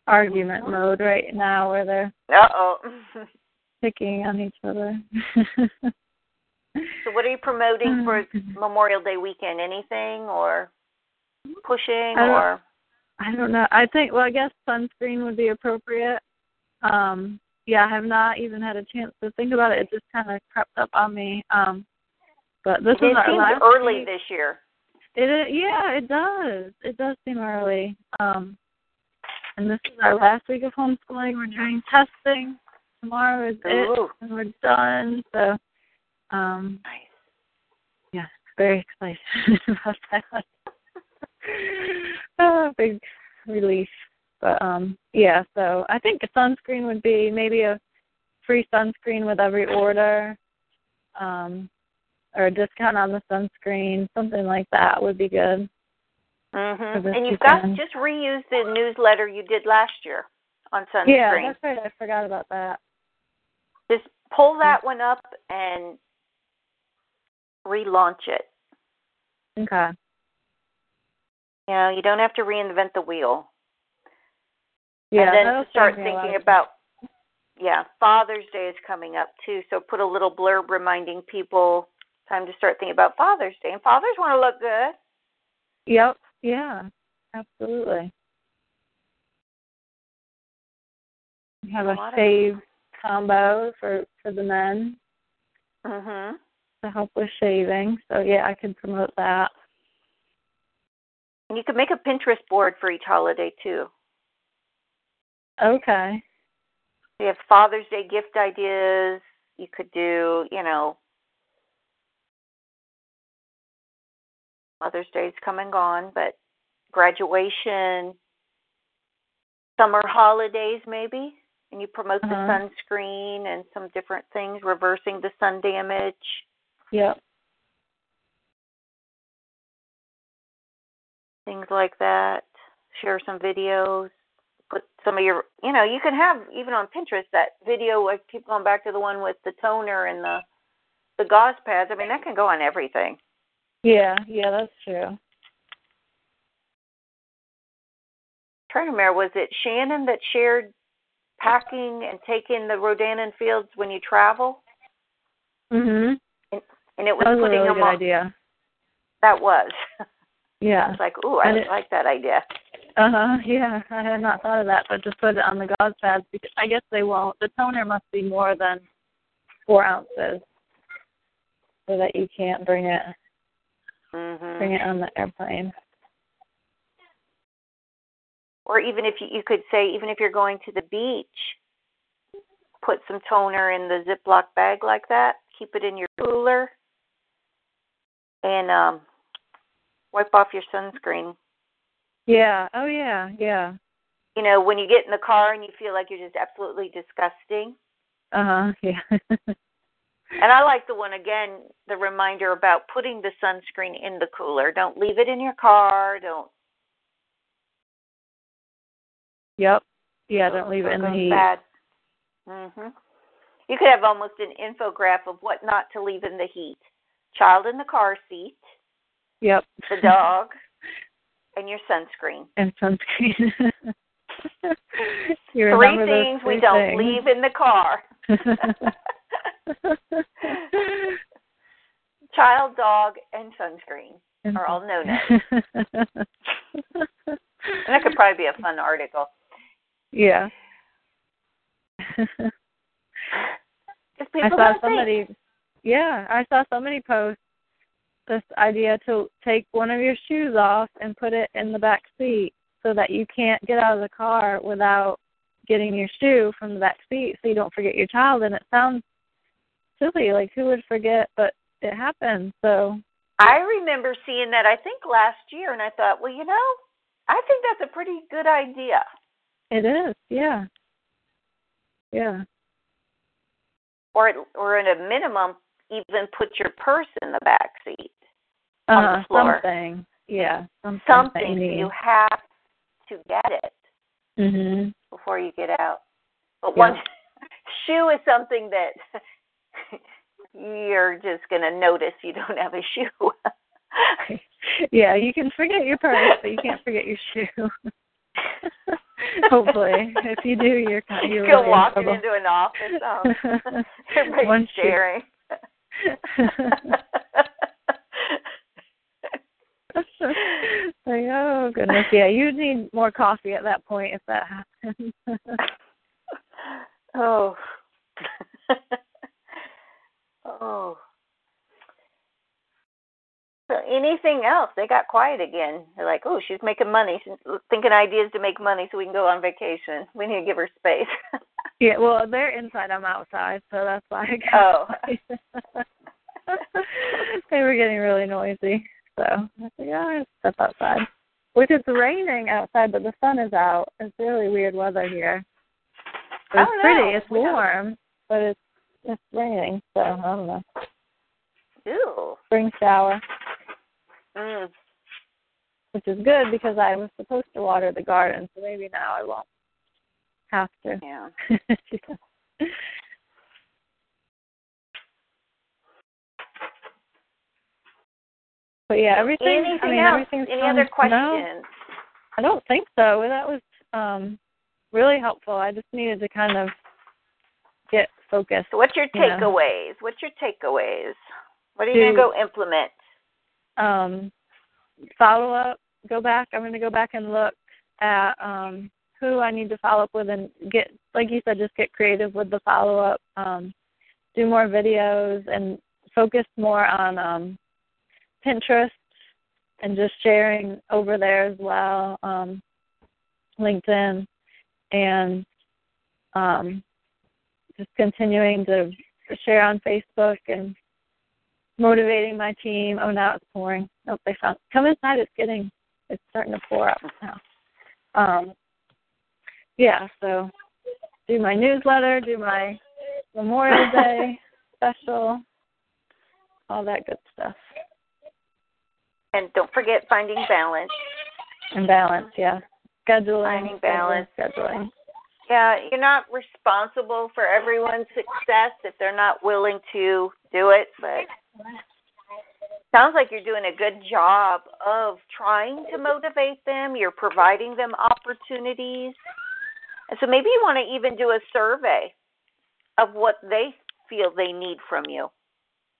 argument mode right now, where they're uh oh picking on each other. So, what are you promoting for Memorial Day weekend? Anything or? Pushing I or I don't know. I think well I guess sunscreen would be appropriate. Um, yeah, I have not even had a chance to think about it. It just kind of crept up on me. Um, but this it is our last early week. This year. It is, yeah, it does. It does seem early. Um, and this is our last week of homeschooling. We're doing testing. Tomorrow is Ooh. it and we're done. So um nice. Yeah, very excited about that. Oh, big relief. But, um, yeah, so I think a sunscreen would be maybe a free sunscreen with every order, um, or a discount on the sunscreen. Something like that would be good. Mm-hmm. And you've weekend. got just reuse the newsletter you did last year on sunscreen. Yeah, that's right. I forgot about that. Just pull that one up and relaunch it. Okay. You know, you don't have to reinvent the wheel. Yeah, and then start thinking about, yeah, Father's Day is coming up too. So put a little blurb reminding people, time to start thinking about Father's Day. And fathers want to look good. Yep. Yeah, absolutely. We have a, a shave of... combo for, for the men mm-hmm. to help with shaving. So, yeah, I can promote that. And you could make a Pinterest board for each holiday, too. Okay. You have Father's Day gift ideas. You could do, you know, Mother's Day's come and gone, but graduation, summer holidays maybe, and you promote uh-huh. the sunscreen and some different things, reversing the sun damage. Yep. Things like that, share some videos, put some of your, you know, you can have, even on Pinterest, that video, I keep going back to the one with the toner and the the gauze pads. I mean, that can go on everything. Yeah, yeah, that's true. I'm trying to remember, was it Shannon that shared packing and taking the Rodan and Fields when you travel? Mm-hmm. And, and it was, that was putting a really them good on. idea. That was. Yeah. I was like, ooh, I like that idea. Uh-huh, yeah. I had not thought of that, but just put it on the gauze pads because I guess they won't. The toner must be more than four ounces so that you can't bring it Mm-hmm. Bring it on the airplane. Or even if you, you could say, even if you're going to the beach, put some toner in the Ziploc bag like that. Keep it in your cooler. And um, wipe off your sunscreen. Yeah. Oh, yeah. Yeah. You know, when you get in the car and you feel like you're just absolutely disgusting. Uh-huh. Yeah. And I like the one, again, the reminder about putting the sunscreen in the cooler. Don't leave it in your car. Don't. Yep. Yeah, don't, don't leave it in the heat. Bad. Mm-hmm. You could have almost an infographic of what not to leave in the heat. Child in the car seat. Yep. The dog. And your sunscreen. And sunscreen. You three things three we don't things. leave in the car. Child, dog, and sunscreen are all no-nos. And that could probably be a fun article. Yeah. I saw somebody. Think. Yeah, I saw somebody post this idea to take one of your shoes off and put it in the back seat so that you can't get out of the car without getting your shoe from the back seat, so you don't forget your child. And it sounds silly, like who would forget? But it happened. So I remember seeing that, I think last year, and I thought, well, you know, I think that's a pretty good idea. It is, yeah, yeah. Or at, or at a minimum, even put your purse in the back seat uh, on the floor. Something, yeah, something. Something so you have to get it mm-hmm. before you get out. But yeah. One shoe is something that. You're just going to notice you don't have a shoe. Yeah, you can forget your purse, but you can't forget your shoe. Hopefully. If you do, you're kind of. You go really walking in into an office. Um, everybody's One staring. Like, oh, goodness. Yeah, you need more coffee at that point if that happens. Oh. Oh. So anything else? They got quiet again. They're like, oh, she's making money. She's thinking ideas to make money so we can go on vacation. We need to give her space. Yeah, well, they're inside. I'm outside, so that's why I got oh. They were getting really noisy. So I was like, oh, step outside. Which is raining outside, but the sun is out. It's really weird weather here. It's I don't pretty. Know. It's warm, but it's It's raining, so I don't know. Ew. Spring shower. Mm. Which is good because I was supposed to water the garden, so maybe now I won't have to. Yeah. Yeah. But yeah, everything. Anything I mean, else? Any fun. Other questions? No, I don't think so. That was um, really helpful. I just needed to kind of get focused. So what's your takeaways? You know. What's your takeaways? What are you going to go implement? Um, follow up, go back. I'm going to go back and look at um, who I need to follow up with and get, like you said, just get creative with the follow-up, um, do more videos and focus more on um, Pinterest and just sharing over there as well, um, LinkedIn, and um just continuing to share on Facebook and motivating my team. Oh, now it's pouring. Nope, they found. Come inside. It's getting. It's starting to pour up now. Um. Yeah. So, do my newsletter. Do my Memorial Day special. All that good stuff. And don't forget finding balance. And balance. Yeah. Scheduling. Finding balance. Scheduling. Yeah, you're not responsible for everyone's success if they're not willing to do it, but sounds like you're doing a good job of trying to motivate them. You're providing them opportunities. And so maybe you want to even do a survey of what they feel they need from you.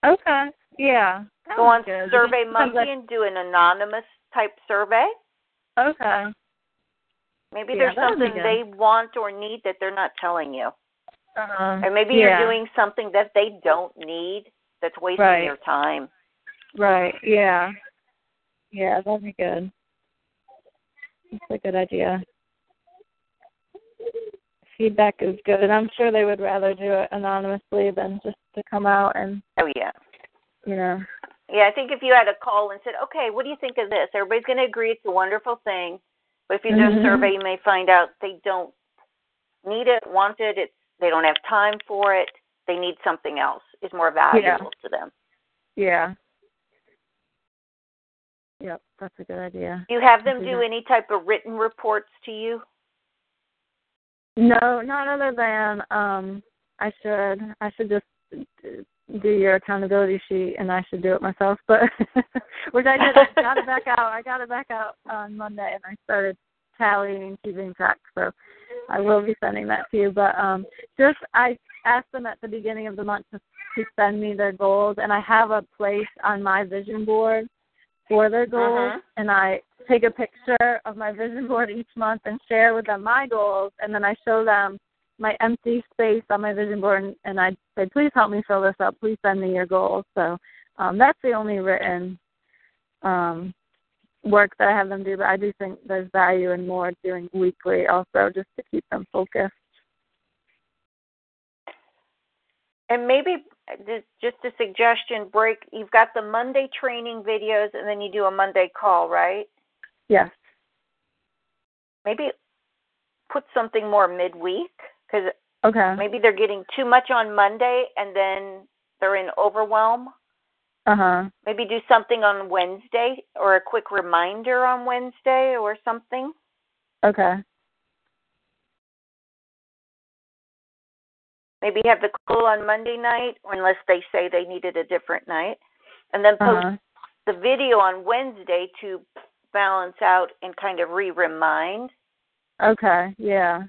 Okay, yeah. Go on SurveyMonkey and do an anonymous type survey. Okay. Maybe yeah, there's something they want or need that they're not telling you. Uh, or maybe yeah. you're doing something that they don't need that's wasting right. their time. Right, yeah. Yeah, that'd be good. That's a good idea. Feedback is good, and I'm sure they would rather do it anonymously than just to come out and. Oh yeah. You know. Yeah, I think if you had a call and said, "Okay, what do you think of this?" Everybody's going to agree it's a wonderful thing, but if you do mm-hmm. a survey, you may find out they don't need it, want it. It's they don't have time for it. They need something else. It's more valuable yeah. to them. Yeah. Yep, that's a good idea. Do you have them do any type of written reports to you? No, not other than um, I should. I should just do your accountability sheet, and I should do it myself. But which I did. I got it back out. I got it back out on Monday, and I started tallying and keeping track. So I will be sending that to you. But um, just I asked them at the beginning of the month to, to send me their goals, and I have a place on my vision board for their goals, uh-huh. and I take a picture of my vision board each month and share with them my goals, and then I show them my empty space on my vision board, and, and I say, please help me fill this up. Please send me your goals. So um, that's the only written um, work that I have them do, but I do think there's value in more doing weekly also just to keep them focused. And maybe just a suggestion, break, you've got the Monday training videos and then you do a Monday call, right? Yes. Maybe put something more midweek because okay. maybe they're getting too much on Monday and then they're in overwhelm. Uh-huh. Maybe do something on Wednesday or a quick reminder on Wednesday or something. Okay. Maybe have the call on Monday night, or unless they say they needed a different night, and then post uh-huh. the video on Wednesday to balance out and kind of re-remind. Okay, yeah.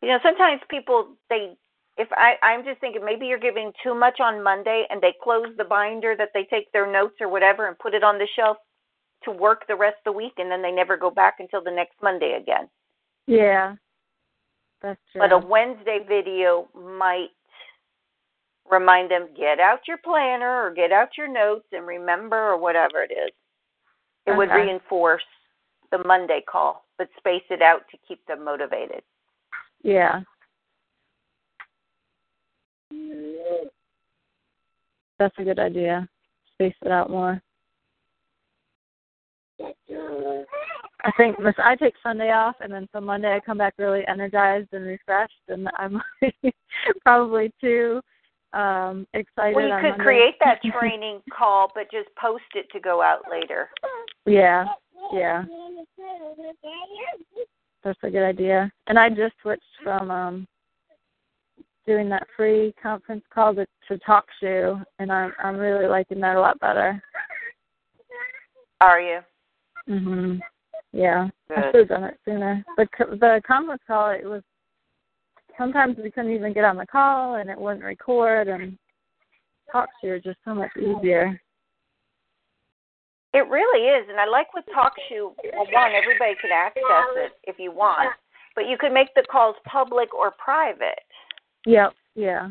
You know, sometimes people, they, if I, I'm just thinking maybe you're giving too much on Monday, and they close the binder that they take their notes or whatever and put it on the shelf to work the rest of the week, and then they never go back until the next Monday again. Yeah, that's true. But a Wednesday video might remind them, get out your planner or get out your notes and remember or whatever it is. It okay. would reinforce the Monday call, but space it out to keep them motivated. Yeah. That's a good idea. Space it out more. I think I take Sunday off, and then so Monday I come back really energized and refreshed, and I'm probably too... Um, excited. Well, you could Monday. Create that training call, but just post it to go out later. Yeah, yeah. That's a good idea. And I just switched from um, doing that free conference call to, to TalkShoe, and I'm I'm really liking that a lot better. Are you? Mhm. Yeah. Good. I should have done it sooner. The the conference call it was. Sometimes we couldn't even get on the call, and it wouldn't record, and TalkShoe is just so much easier. It really is, and I like with TalkShoe, well, one, everybody can access it if you want, but you could make the calls public or private. Yep, yeah.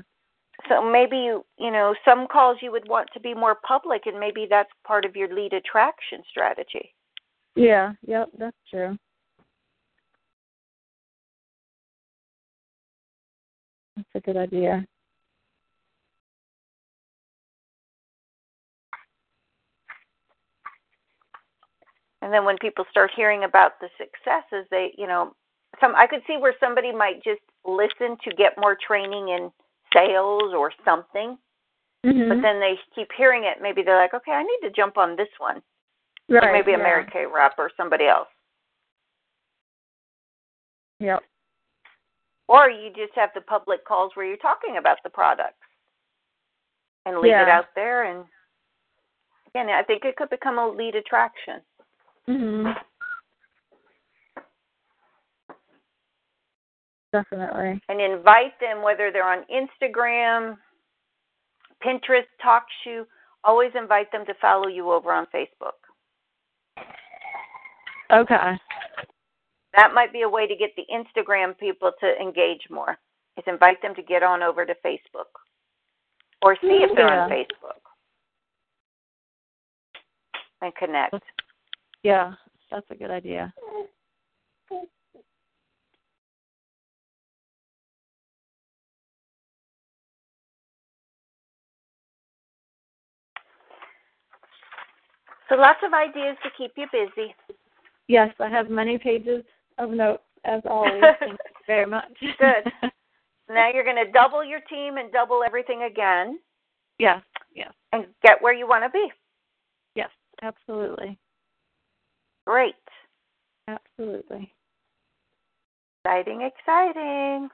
So maybe, you, you know, some calls you would want to be more public, and maybe that's part of your lead attraction strategy. Yeah, yep, that's true. That's a good idea. And then when people start hearing about the successes, they, you know, some I could see where somebody might just listen to get more training in sales or something, mm-hmm. but then they keep hearing it. Maybe they're like, okay, I need to jump on this one. Right, or maybe yeah. a Mary Kay rep or somebody else. Yep. Or you just have the public calls where you're talking about the products and leave yeah. it out there. And, again, I think it could become a lead attraction. Mm-hmm. Definitely. And invite them, whether they're on Instagram, Pinterest, TalkShoe, always invite them to follow you over on Facebook. Okay. That might be a way to get the Instagram people to engage more, is invite them to get on over to Facebook or see yeah. if they're on Facebook and connect. Yeah, that's a good idea. So lots of ideas to keep you busy. Yes, I have many pages of notes, as always. Thank you very much. Good. Now you're going to double your team and double everything again. Yes, yes. And get where you want to be. Yes, absolutely. Great. Absolutely. Exciting, exciting.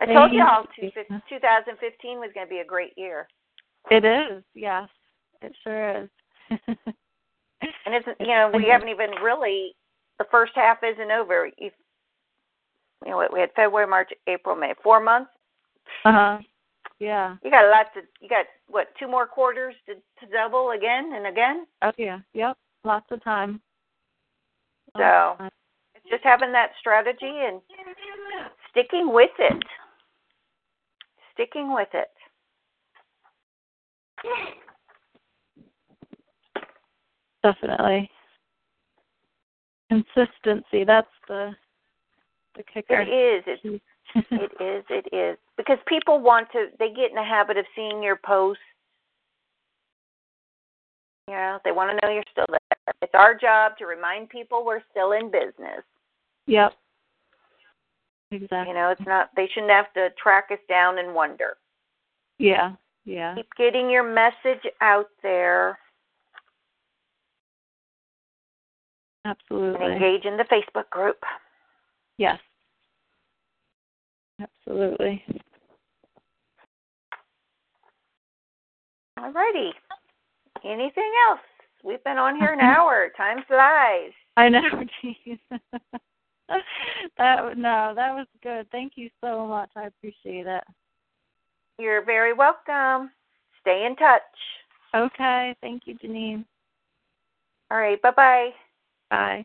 I told you all two thousand fifteen was going to be a great year. It is, yes. It sure is. And it's, you know, we haven't even really, the first half isn't over. You, you know, we had February, March, April, May, four months. Uh-huh. Yeah. You got lots of, you got, what, two more quarters to, to double again and again? Oh, yeah. Yep. Lots of time. Lots so of time. It's just having that strategy and sticking with it. Sticking with it. Definitely. Consistency, that's the the kicker. It is. It, it is. It is. Because people want to, they get in the habit of seeing your posts. You know, they want to know you're still there. It's our job to remind people we're still in business. Yep. Exactly. You know, it's not, they shouldn't have to track us down and wonder. Yeah, yeah. Keep getting your message out there. Absolutely. And engage in the Facebook group. Yes. Absolutely. All righty. Anything else? We've been on here an hour. Time flies. I know, geez. that, no, that was good. Thank you so much. I appreciate it. You're very welcome. Stay in touch. Okay. Thank you, Janine. All right. Bye-bye. Bye.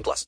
plus.